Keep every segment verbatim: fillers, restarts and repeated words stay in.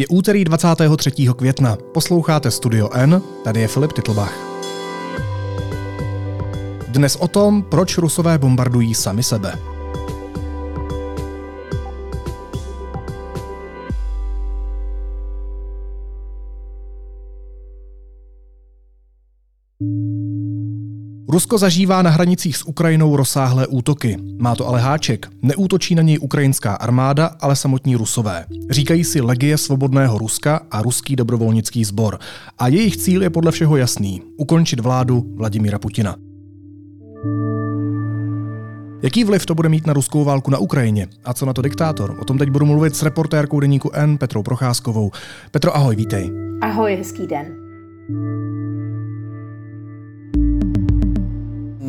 Je úterý dvacátého třetího května. Posloucháte Studio N, tady je Filip Titlbach. Dnes o tom, proč Rusové bombardují sami sebe. Rusko zažívá na hranicích s Ukrajinou rozsáhlé útoky. Má to ale háček. Neútočí na něj ukrajinská armáda, ale samotní Rusové. Říkají si Legie svobodného Ruska a ruský dobrovolnický sbor. A jejich cíl je podle všeho jasný – ukončit vládu Vladimíra Putina. Jaký vliv to bude mít na ruskou válku na Ukrajině? A co na to diktátor? O tom teď budu mluvit s reportérkou Deníku N Petrou Procházkovou. Petro, ahoj, vítej. Ahoj, hezký den.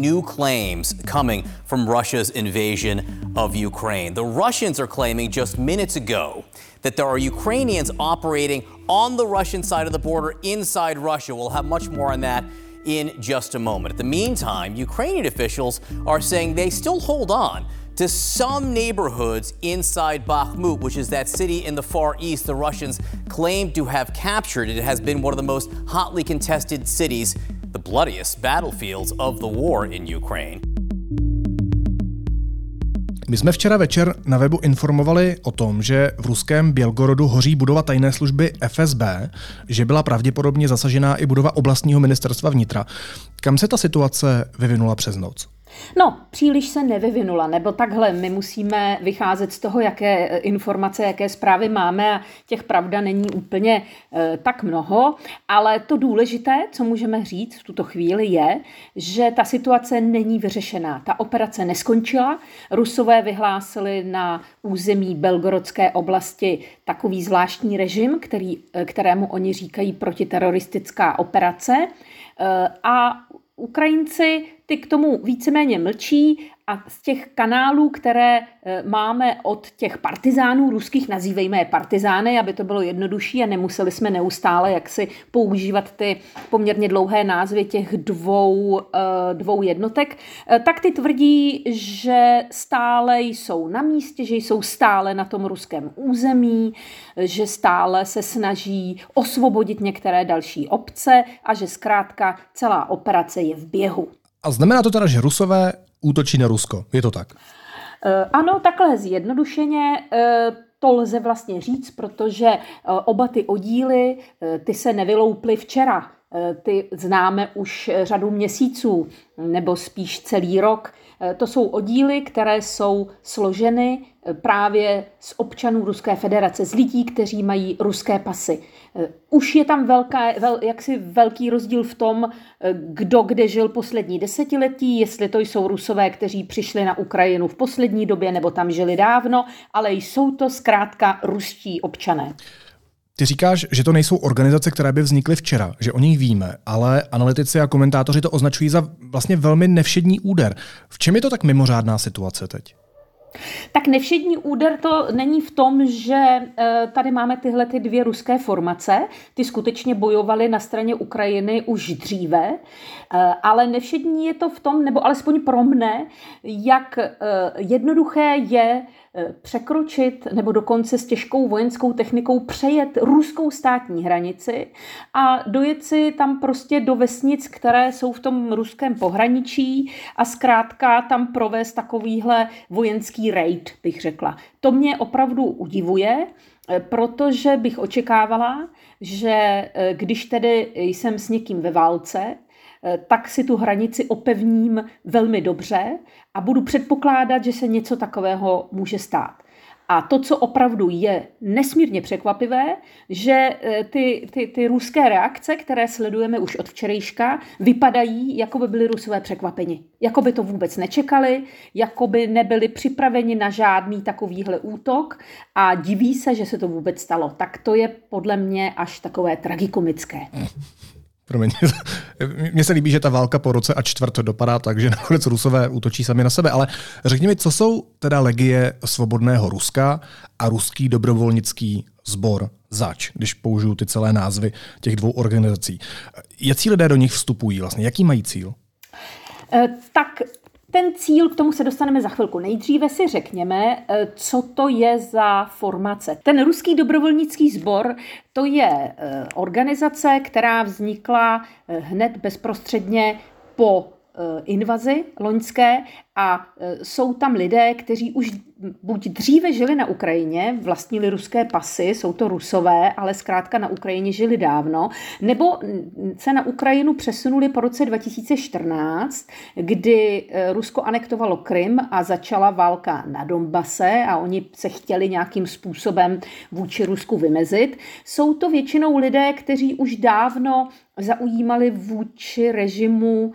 New claims coming from Russia's invasion of Ukraine. The Russians are claiming just minutes ago that there are Ukrainians operating on the Russian side of the border inside Russia. We'll have much more on that in just a moment. In the meantime, Ukrainian officials are saying they still hold on to some neighborhoods inside Bachmut, which is that city in the far east the Russians claim to have captured. It has been one of the most hotly contested cities, the bloodiest battlefields of the war in Ukraine. My jsme včera večer na webu informovali o tom, že v ruském Bělgorodu hoří budova tajné služby F S B, že byla pravděpodobně zasažená i budova oblastního ministerstva vnitra. Kam se ta situace vyvinula přes noc? No, příliš se nevyvinula, nebo takhle, my musíme vycházet z toho, jaké informace, jaké zprávy máme a těch pravda není úplně e, tak mnoho, ale to důležité, co můžeme říct v tuto chvíli je, že ta situace není vyřešená, ta operace neskončila, Rusové vyhlásili na území Belgorodské oblasti takový zvláštní režim, který, kterému oni říkají protiteroristická operace e, a Ukrajinci ty k tomu víceméně mlčí a z těch kanálů, které máme od těch partizánů ruských, nazývejme je partizány, aby to bylo jednodušší a nemuseli jsme neustále jaksi používat ty poměrně dlouhé názvy těch dvou, dvou jednotek, tak ty tvrdí, že stále jsou na místě, že jsou stále na tom ruském území, že stále se snaží osvobodit některé další obce a že zkrátka celá operace je v běhu. A znamená to teda, že Rusové útočí na Rusko. Je to tak? Ano, takhle zjednodušeně to lze vlastně říct, protože oba ty oddíly, ty se nevylouply včera. Ty známe už řadu měsíců, nebo spíš celý rok. To jsou oddíly, které jsou složeny právě z občanů Ruské federace, z lidí, kteří mají ruské pasy. Už je tam velká, vel, jaksi velký rozdíl v tom, kdo kde žil poslední desetiletí, jestli to jsou Rusové, kteří přišli na Ukrajinu v poslední době, nebo tam žili dávno, ale jsou to zkrátka ruští občané. Ty říkáš, že to nejsou organizace, které by vznikly včera, že o nich víme, ale analytici a komentátoři to označují za vlastně velmi nevšední úder. V čem je to tak mimořádná situace teď? Tak nevšední úder to není v tom, že tady máme tyhle ty dvě ruské formace, ty skutečně bojovaly na straně Ukrajiny už dříve, ale nevšední je to v tom, nebo alespoň pro mne, jak jednoduché je překročit nebo dokonce s těžkou vojenskou technikou přejet ruskou státní hranici a dojet si tam prostě do vesnic, které jsou v tom ruském pohraničí a zkrátka tam provést takovýhle vojenský raid, bych řekla. To mě opravdu udivuje, protože bych očekávala, že když tedy jsem s někým ve válce, tak si tu hranici opevním velmi dobře a budu předpokládat, že se něco takového může stát. A to, co opravdu je nesmírně překvapivé, že ty, ty, ty ruské reakce, které sledujeme už od včerejška, vypadají, jako by byli Rusové překvapeni. Jako by to vůbec nečekali, jako by nebyli připraveni na žádný takovýhle útok a diví se, že se to vůbec stalo. Tak to je podle mě až takové tragikomické. Promiň, mně se líbí, že ta válka po roce a čtvrt dopadá tak, že nakonec Rusové útočí sami na sebe, ale řekni mi, co jsou teda Legie svobodného Ruska a ruský dobrovolnický sbor zač, když použiju ty celé názvy těch dvou organizací. Jaký lidé do nich vstupují vlastně? Jaký mají cíl? Eh, tak Ten cíl, k tomu se dostaneme za chvilku. Nejdříve si řekněme, co to je za formace. Ten ruský dobrovolnický sbor, to je organizace, která vznikla hned bezprostředně po invazi loňské a jsou tam lidé, kteří už buď dříve žili na Ukrajině, vlastnili ruské pasy, jsou to Rusové, ale zkrátka na Ukrajině žili dávno, nebo se na Ukrajinu přesunuli po roce dva tisíce čtrnáct, kdy Rusko anektovalo Krym a začala válka na Donbase a oni se chtěli nějakým způsobem vůči Rusku vymezit. Jsou to většinou lidé, kteří už dávno zaujímali vůči režimu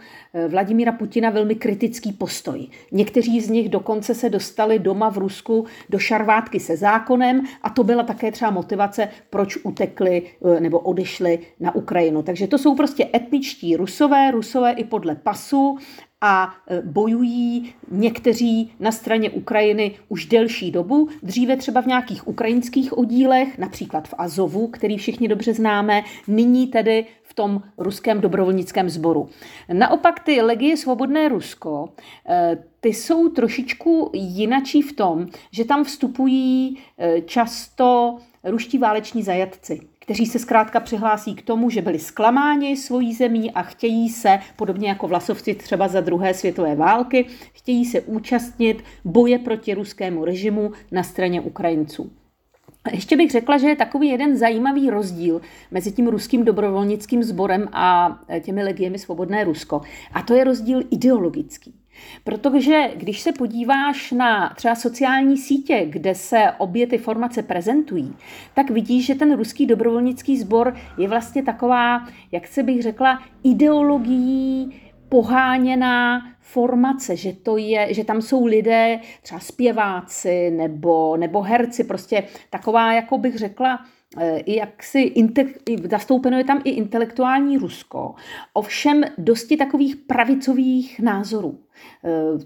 Vladimíra Putina velmi kritický postoj. Někteří z nich dokonce se dostali doma v Rusku do šarvátky se zákonem a to byla také třeba motivace, proč utekli nebo odešli na Ukrajinu. Takže to jsou prostě etničtí Rusové, Rusové i podle pasu a bojují někteří na straně Ukrajiny už delší dobu, dříve třeba v nějakých ukrajinských oddílech, například v Azovu, který všichni dobře známe, nyní tedy v tom ruském dobrovolnickém sboru. Naopak ty Legie svobodné Rusko, ty jsou trošičku jinačí v tom, že tam vstupují často ruští váleční zajatci, kteří se zkrátka přihlásí k tomu, že byli zklamáni svojí zemí a chtějí se, podobně jako vlasovci třeba za druhé světové války, chtějí se účastnit boje proti ruskému režimu na straně Ukrajinců. Ještě bych řekla, že je takový jeden zajímavý rozdíl mezi tím ruským dobrovolnickým sborem a těmi legiemi Svobodné Rusko. A to je rozdíl ideologický. Protože když se podíváš na třeba sociální sítě, kde se obě ty formace prezentují, tak vidíš, že ten ruský dobrovolnický sbor je vlastně taková, jak se bych řekla, ideologií poháněná formace, že, to je, že tam jsou lidé, třeba zpěváci nebo, nebo herci, prostě taková, jako bych řekla, jak si inte, zastoupeno je tam i intelektuální Rusko, ovšem dosti takových pravicových názorů.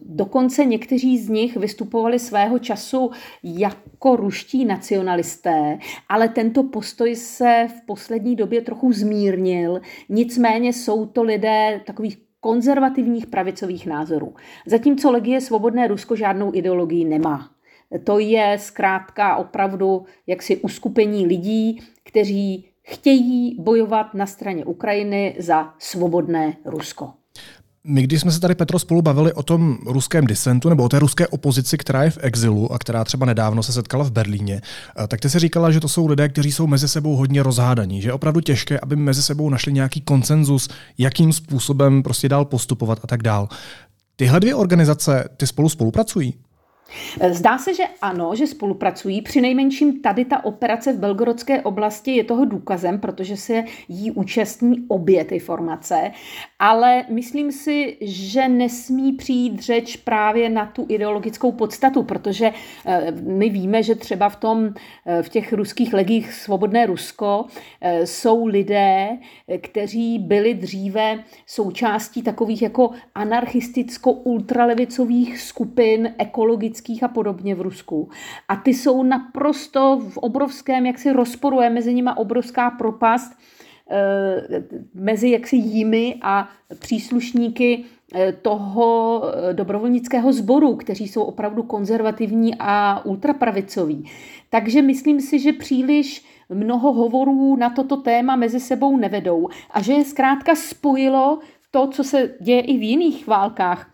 Dokonce někteří z nich vystupovali svého času jako ruští nacionalisté, ale tento postoj se v poslední době trochu zmírnil, nicméně jsou to lidé takových konzervativních pravicových názorů. Zatímco Legie Svobodné Rusko žádnou ideologii nemá. To je zkrátka opravdu jaksi uskupení lidí, kteří chtějí bojovat na straně Ukrajiny za svobodné Rusko. My, když jsme se tady, Petro, spolu bavili o tom ruském disentu nebo o té ruské opozici, která je v exilu a která třeba nedávno se setkala v Berlíně, tak ty si říkala, že to jsou lidé, kteří jsou mezi sebou hodně rozhádaní, že je opravdu těžké, aby mezi sebou našli nějaký konsenzus, jakým způsobem prostě dál postupovat a tak dál. Tyhle dvě organizace, ty spolu spolupracují? Zdá se, že ano, že spolupracují. Přinejmenším tady ta operace v Belgorodské oblasti je toho důkazem, protože se jí účastní obě ty formace, ale myslím si, že nesmí přijít řeč právě na tu ideologickou podstatu, protože my víme, že třeba v, tom, v těch ruských legiích Svobodné Rusko jsou lidé, kteří byli dříve součástí takových jako anarchisticko-ultralevicových skupin ekologických a podobně v Rusku. A ty jsou naprosto v obrovském, jak si rozporuje mezi nimi obrovská propast e, mezi jaksi jimi a příslušníky toho dobrovolnického sboru, kteří jsou opravdu konzervativní a ultrapravicoví. Takže myslím si, že příliš mnoho hovorů na toto téma mezi sebou nevedou a že je zkrátka spojilo to, co se děje i v jiných válkách.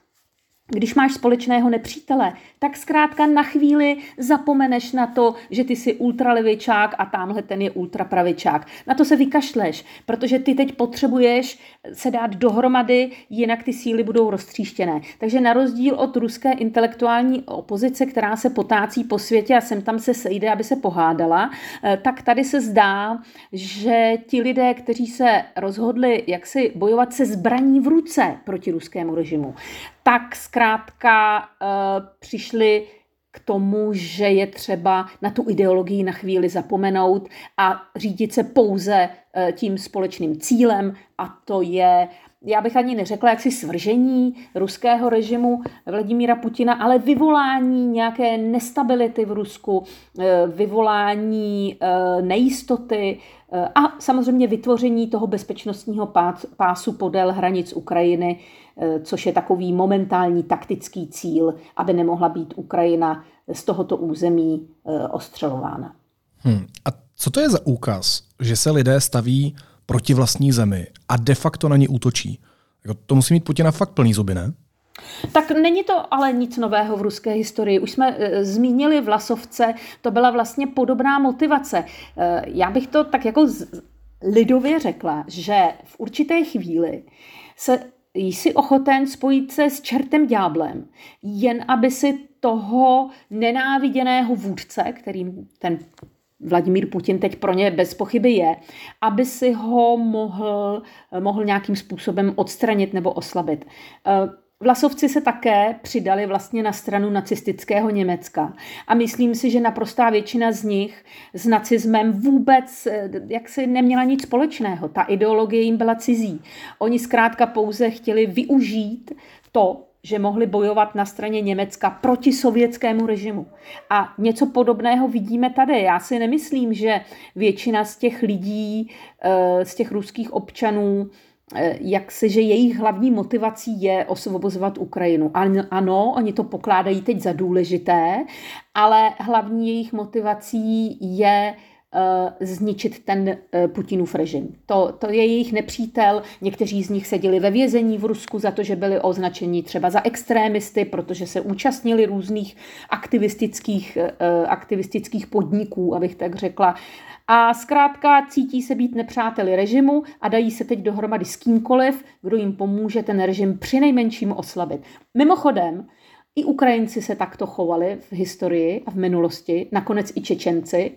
Když máš společného nepřítele, tak zkrátka na chvíli zapomeneš na to, že ty jsi ultralevičák a tamhle ten je ultrapravičák. Na to se vykašleš, protože ty teď potřebuješ se dát dohromady, jinak ty síly budou roztříštěné. Takže na rozdíl od ruské intelektuální opozice, která se potácí po světě a sem tam se sejde, aby se pohádala, tak tady se zdá, že ti lidé, kteří se rozhodli, jak si bojovat se zbraní v ruce proti ruskému režimu, tak zkrátka e, přišli k tomu, že je třeba na tu ideologii na chvíli zapomenout a řídit se pouze e, tím společným cílem, a to je já bych ani neřekla jaksi svržení ruského režimu Vladimíra Putina, ale vyvolání nějaké nestability v Rusku, vyvolání nejistoty a samozřejmě vytvoření toho bezpečnostního pásu podél hranic Ukrajiny, což je takový momentální taktický cíl, aby nemohla být Ukrajina z tohoto území ostřelována. Hmm. A co to je za úkaz, že se lidé staví proti vlastní zemi a de facto na ní útočí? To musí mít Putina fakt plný zuby, ne? Tak není to ale nic nového v ruské historii. Už jsme zmínili Vlasovce, to byla vlastně podobná motivace. Já bych to tak jako lidově řekla, že v určité chvíli se jsi ochoten spojit se s čertem ďáblem, jen aby si toho nenáviděného vůdce, kterým ten Vladimír Putin teď pro ně bez pochyby je, aby si ho mohl, mohl nějakým způsobem odstranit nebo oslabit. Vlasovci se také přidali vlastně na stranu nacistického Německa a myslím si, že naprostá většina z nich s nacismem vůbec jaksi neměla nic společného. Ta ideologie jim byla cizí. Oni zkrátka pouze chtěli využít to, že mohli bojovat na straně Německa proti sovětskému režimu. A něco podobného vidíme tady. Já si nemyslím, že většina z těch lidí, z těch ruských občanů, jak se, že jejich hlavní motivací je osvobozovat Ukrajinu. Ano, oni to pokládají teď za důležité, ale hlavní jejich motivací je zničit ten Putinův režim. To, to je jejich nepřítel. Někteří z nich seděli ve vězení v Rusku za to, že byli označeni třeba za extrémisty, protože se účastnili různých aktivistických, aktivistických podniků, abych tak řekla. A zkrátka cítí se být nepřáteli režimu a dají se teď dohromady s kýmkoliv, kdo jim pomůže ten režim přinejmenším oslabit. Mimochodem, i Ukrajinci se takto chovali v historii a v minulosti, nakonec i Čečenci,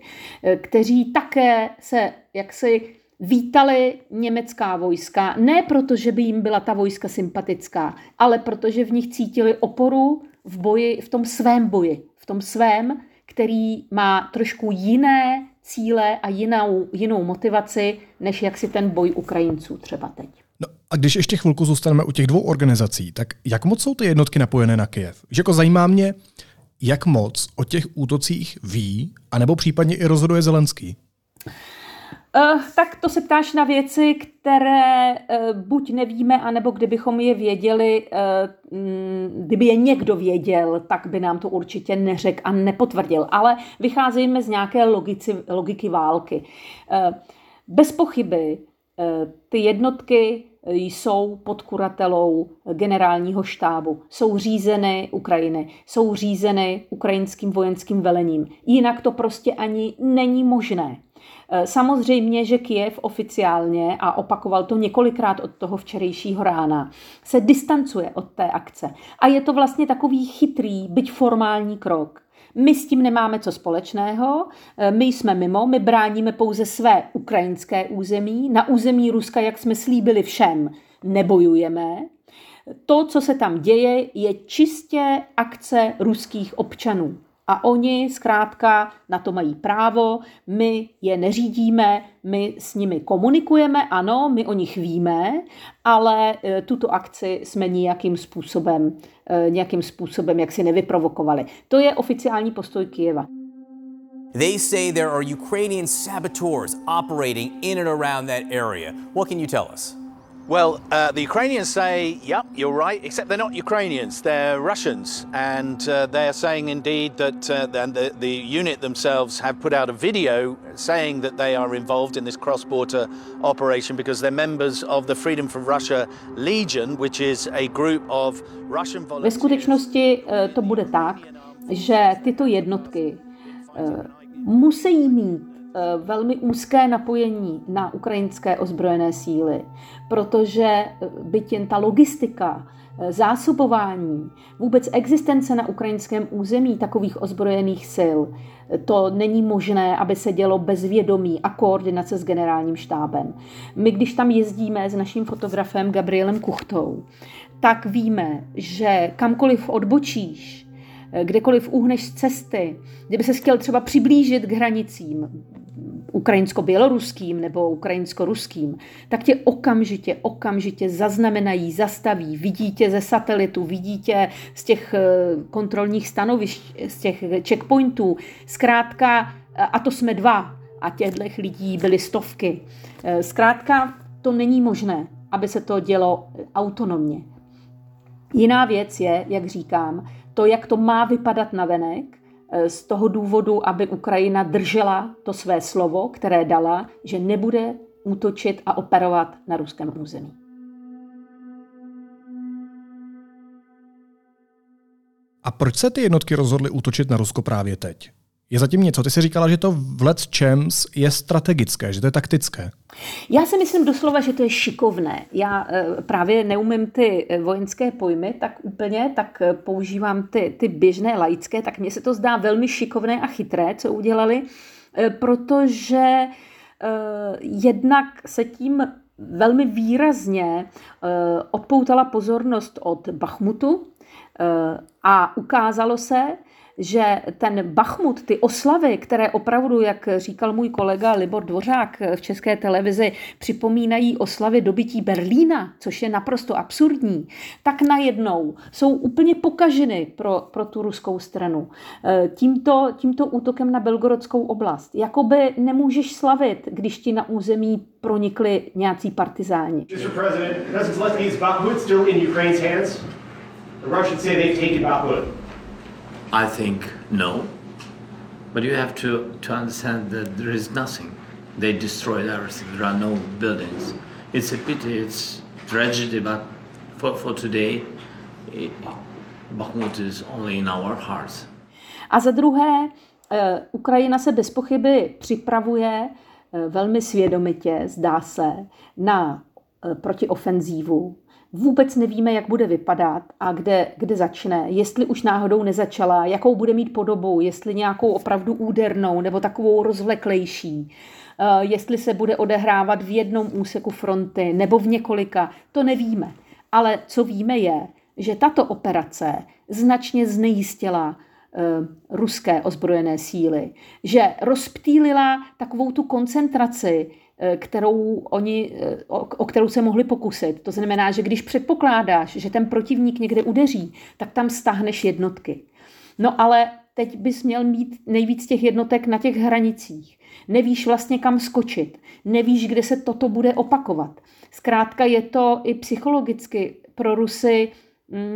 kteří také se jaksi vítali německá vojska, ne proto, že by jim byla ta vojska sympatická, ale protože v nich cítili oporu v boji, v tom svém boji, v tom svém, který má trošku jiné cíle a jinou, jinou motivaci, než jak si ten boj Ukrajinců třeba teď. No a když ještě chvilku zůstaneme u těch dvou organizací, tak jak moc jsou ty jednotky napojené na Kyjev? Že jako zajímá mě, jak moc o těch útocích ví, anebo případně i rozhoduje Zelenský? Uh, tak to se ptáš na věci, které uh, buď nevíme, anebo kdybychom je věděli, uh, m, kdyby je někdo věděl, tak by nám to určitě neřekl a nepotvrdil. Ale vycházejme z nějaké logici, logiky války. Uh, bez pochyby uh, ty jednotky jsou pod kuratelou generálního štábu, jsou řízeny Ukrajiny, jsou řízeny ukrajinským vojenským velením. Jinak to prostě ani není možné. Samozřejmě, že Kyjev oficiálně, a opakoval to několikrát od toho včerejšího rána, se distancuje od té akce. A je to vlastně takový chytrý, byť formální krok. My s tím nemáme co společného, my jsme mimo, my bráníme pouze své ukrajinské území. Na území Ruska, jak jsme slíbili všem, nebojujeme. To, co se tam děje, je čistě akce ruských občanů. A oni zkrátka na to mají právo, my je neřídíme, my s nimi komunikujeme, ano, my o nich víme, ale tuto akci jsme nějakým způsobem, nějakým způsobem jaksi nevyprovokovali. To je oficiální postoj Kyjeva. They say there are Ukrainian saboteurs operating in and around that area. What can you tell us? Well, uh, the Ukrainians say, yep, you're right, except they're not Ukrainians, they're Russians. And uh, they are saying indeed that uh, the, the unit themselves have put out a video saying that they are involved in this cross-border operation because they're members of the Freedom from Russia Legion, which is a group of Russian volunteers. Ve skutečnosti uh, to bude tak, že tyto jednotky uh, musí mít velmi úzké napojení na ukrajinské ozbrojené síly, protože byť jen ta logistika, zásobování, vůbec existence na ukrajinském území takových ozbrojených sil, to není možné, aby se dělo bez vědomí a koordinace s generálním štábem. My, když tam jezdíme s naším fotografem Gabrielem Kuchtou, tak víme, že kamkoliv odbočíš, kdekoliv uhneš z cesty, kdyby se chtěl třeba přiblížit k hranicím, ukrajinsko-běloruským nebo ukrajinsko-ruským, tak tě okamžitě, okamžitě zaznamenají, zastaví, vidí tě ze satelitu, vidí tě z těch kontrolních stanovišť, z těch checkpointů. Zkrátka, a to jsme dva, a těchto lidí byly stovky. Zkrátka, to není možné, aby se to dělo autonomně. Jiná věc je, jak říkám, to, jak to má vypadat navenek, z toho důvodu, aby Ukrajina držela to své slovo, které dala, že nebude útočit a operovat na ruském území. A proč se ty jednotky rozhodly útočit na Rusko právě teď? Je zatím něco. Ty jsi říkala, že to v lecčems je strategické, že to je taktické. Já si myslím doslova, že to je šikovné. Já právě neumím ty vojenské pojmy tak úplně, tak používám ty, ty běžné laické, tak mně se to zdá velmi šikovné a chytré, co udělali, protože jednak se tím velmi výrazně odpoutala pozornost od Bachmutu a ukázalo se, že ten Bachmut, ty oslavy, které opravdu, jak říkal můj kolega Libor Dvořák v České televizi, připomínají oslavy dobytí Berlína, což je naprosto absurdní, tak najednou jsou úplně pokaženy pro, pro tu ruskou stranu. Tímto, tímto útokem na Belgorodskou oblast. Jakoby nemůžeš slavit, když ti na území pronikli nějací partizáni. I think no, but you have to, to understand that there is nothing. They destroyed everything. There are no buildings. It's a pity, it's tragedy, but for, for today, it, Bakhmut is only in our hearts. A za druhé, eh, Ukrajina se bez pochyby připravuje eh, velmi svědomitě, zdá se, na eh, protiofenzívu. Vůbec nevíme, jak bude vypadat a kde, kde začne, jestli už náhodou nezačala, jakou bude mít podobu, jestli nějakou opravdu údernou nebo takovou rozvleklejší, jestli se bude odehrávat v jednom úseku fronty nebo v několika, to nevíme. Ale co víme je, že tato operace značně znejistila ruské ozbrojené síly, že rozptýlila takovou tu koncentraci, kterou oni, o, o kterou se mohli pokusit. To znamená, že když předpokládáš, že ten protivník někde udeří, tak tam stáhneš jednotky. No ale teď bys měl mít nejvíc těch jednotek na těch hranicích. Nevíš vlastně, kam skočit. Nevíš, kde se toto bude opakovat. Zkrátka je to i psychologicky pro Rusy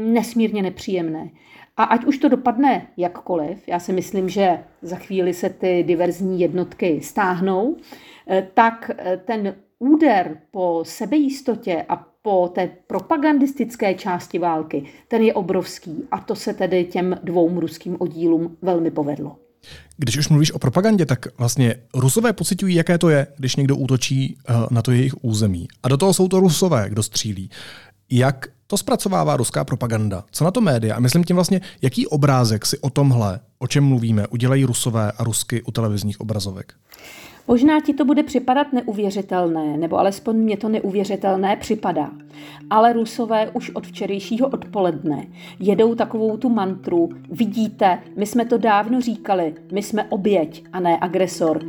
nesmírně nepříjemné. A ať už to dopadne jakkoliv, já si myslím, že za chvíli se ty diverzní jednotky stáhnou, tak ten úder po sebejistotě a po té propagandistické části války, ten je obrovský. A to se tedy těm dvou ruským oddílům velmi povedlo. Když už mluvíš o propagandě, tak vlastně Rusové pociťují, jaké to je, když někdo útočí na to jejich území. A do toho jsou to Rusové, kdo střílí. Jak to zpracovává ruská propaganda? Co na to média? A myslím tím vlastně, jaký obrázek si o tomhle, o čem mluvíme, udělají Rusové a Rusky u televizních obrazovek? Možná ti to bude připadat neuvěřitelné, nebo alespoň mě to neuvěřitelné připadá. Ale Rusové už od včerejšího odpoledne jedou takovou tu mantru, vidíte, my jsme to dávno říkali, my jsme oběť a ne agresor.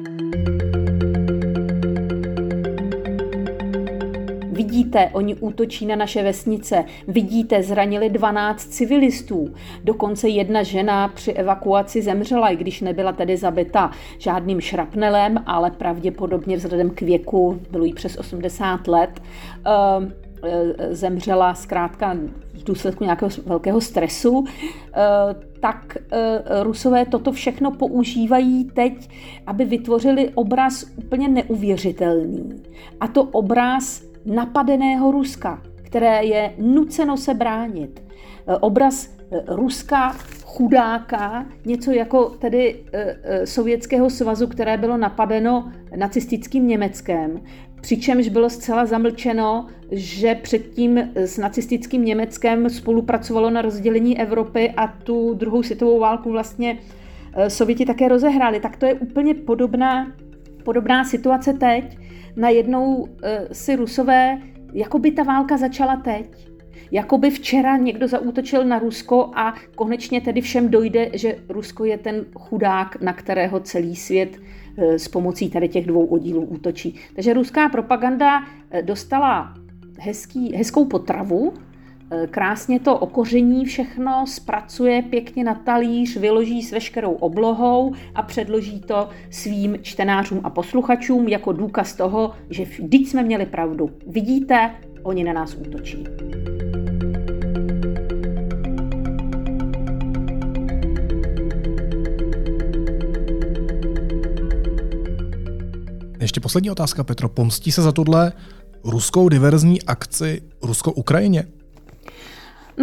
Vidíte, oni útočí na naše vesnice. Vidíte, zranili dvanáct civilistů. Dokonce jedna žena při evakuaci zemřela, i když nebyla tedy zabita žádným šrapnelem, ale pravděpodobně vzhledem k věku, bylo jí přes osmdesát let, zemřela zkrátka v důsledku nějakého velkého stresu, tak Rusové toto všechno používají teď, aby vytvořili obraz úplně neuvěřitelný. A to obraz napadeného Ruska, které je nuceno se bránit. Obraz Ruska chudáka, něco jako tedy Sovětského svazu, které bylo napadeno nacistickým Německem, přičemž bylo zcela zamlčeno, že předtím s nacistickým Německem spolupracovalo na rozdělení Evropy a tu druhou světovou válku vlastně Sověti také rozehráli. Tak to je úplně podobná, podobná situace teď. Najednou si Rusové, jako by ta válka začala teď. Jako by včera někdo zaútočil na Rusko a konečně tedy všem dojde, že Rusko je ten chudák, na kterého celý svět s pomocí tady těch dvou oddílů útočí. Takže ruská propaganda dostala hezký, hezkou potravu, krásně to okoření všechno, zpracuje pěkně na talíř, vyloží s veškerou oblohou a předloží to svým čtenářům a posluchačům jako důkaz toho, že vždyť jsme měli pravdu. Vidíte, oni na nás útočí. Ještě poslední otázka, Petro. Pomstí se za tuhle ruskou diverzní akci Rusko-Ukrajině?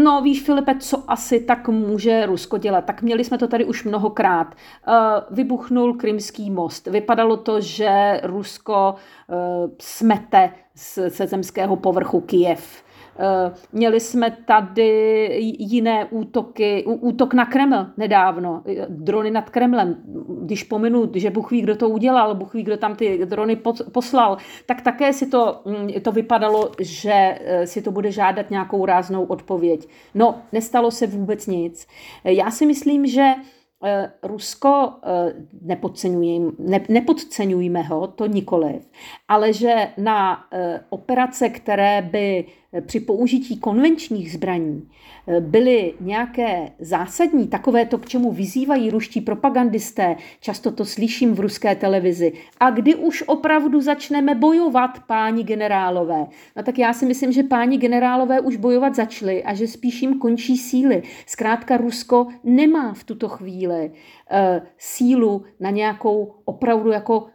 No víš, Filipe, co asi tak může Rusko dělat? Tak měli jsme to tady už mnohokrát. Vybuchnul Krymský most. Vypadalo to, že Rusko smete ze zemského povrchu Kyjev. Měli jsme tady jiné útoky, útok na Kreml nedávno, drony nad Kremlem, když pominu, že Bůh ví, kdo to udělal, Bůh ví, kdo tam ty drony poslal, tak také si to, to vypadalo, že si to bude žádat nějakou ráznou odpověď. No, nestalo se vůbec nic. Já si myslím, že Rusko, ne, nepodceňujme ho, to nikoliv, ale že na operace, které by při použití konvenčních zbraní byly nějaké zásadní, takové to, k čemu vyzývají ruští propagandisté, často to slyším v ruské televizi, a kdy už opravdu začneme bojovat, páni generálové. No tak já si myslím, že páni generálové už bojovat začali a že spíš jim končí síly. Zkrátka Rusko nemá v tuto chvíli uh, sílu na nějakou opravdu jako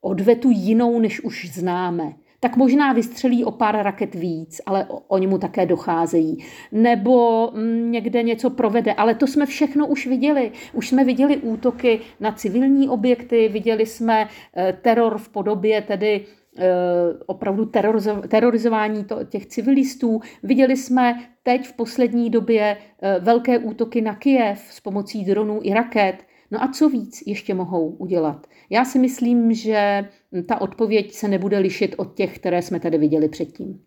odvetu jinou, než už známe. Tak možná vystřelí o pár raket víc, ale oni mu také docházejí. Nebo někde něco provede, ale to jsme všechno už viděli. Už jsme viděli útoky na civilní objekty, viděli jsme teror v podobě tedy opravdu terorizování těch civilistů. Viděli jsme teď v poslední době velké útoky na Kyjev s pomocí dronů i raket. No a co víc ještě mohou udělat? Já si myslím, že ta odpověď se nebude lišit od těch, které jsme tady viděli předtím.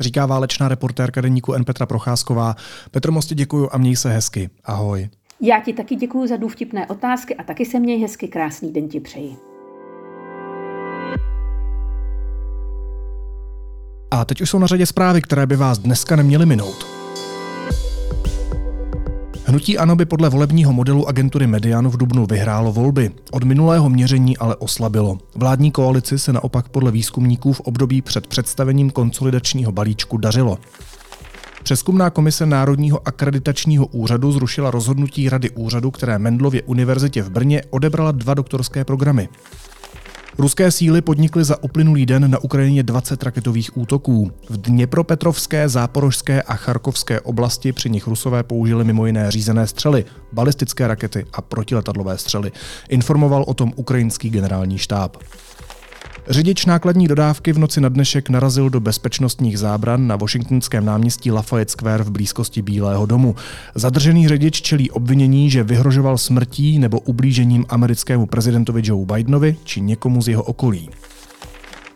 Říká válečná reportérka Deníku N Petra Procházková. Petro, moc ti děkuju a měj se hezky. Ahoj. Já ti taky děkuju za důvtipné otázky a taky se měj hezky. Krásný den ti přeji. A teď už jsou na řadě zprávy, které by vás dneska neměly minout. Hnutí ANO by podle volebního modelu agentury Median v dubnu vyhrálo volby. Od minulého měření ale oslabilo. Vládní koalici se naopak podle výzkumníků v období před představením konsolidačního balíčku dařilo. Přezkumná komise Národního akreditačního úřadu zrušila rozhodnutí Rady úřadu, které Mendlově univerzitě v Brně odebrala dva doktorské programy. Ruské síly podnikly za uplynulý den na Ukrajině dvacet raketových útoků. V Dněpropetrovské, Záporožské a Charkovské oblasti při nich Rusové použili mimo jiné řízené střely, balistické rakety a protiletadlové střely. Informoval o tom ukrajinský generální štáb. Řidič nákladní dodávky v noci na dnešek narazil do bezpečnostních zábran na washingtonském náměstí Lafayette Square v blízkosti Bílého domu. Zadržený řidič čelí obvinění, že vyhrožoval smrtí nebo ublížením americkému prezidentovi Joe Bidenovi či někomu z jeho okolí.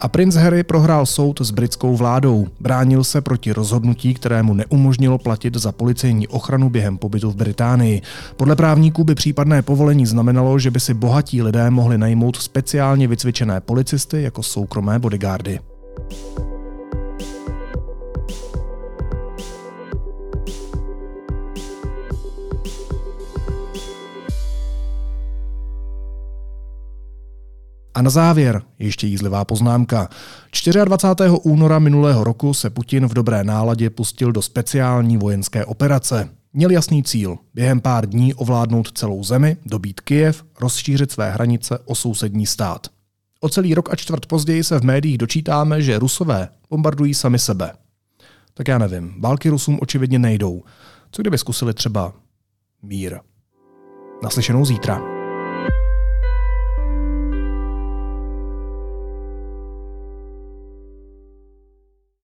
A princ Harry prohrál soud s britskou vládou. Bránil se proti rozhodnutí, které mu neumožnilo platit za policejní ochranu během pobytu v Británii. Podle právníků by případné povolení znamenalo, že by si bohatí lidé mohli najmout speciálně vycvičené policisty jako soukromé bodyguardy. A na závěr ještě jízlivá poznámka. dvacátého čtvrtého února minulého roku se Putin v dobré náladě pustil do speciální vojenské operace. Měl jasný cíl – během pár dní ovládnout celou zemi, dobít Kyjev, rozšířit své hranice o sousední stát. O celý rok a čtvrt později se v médiích dočítáme, že Rusové bombardují sami sebe. Tak já nevím, války Rusům očividně nejdou. Co kdyby zkusili třeba mír? Naslyšenou zítra.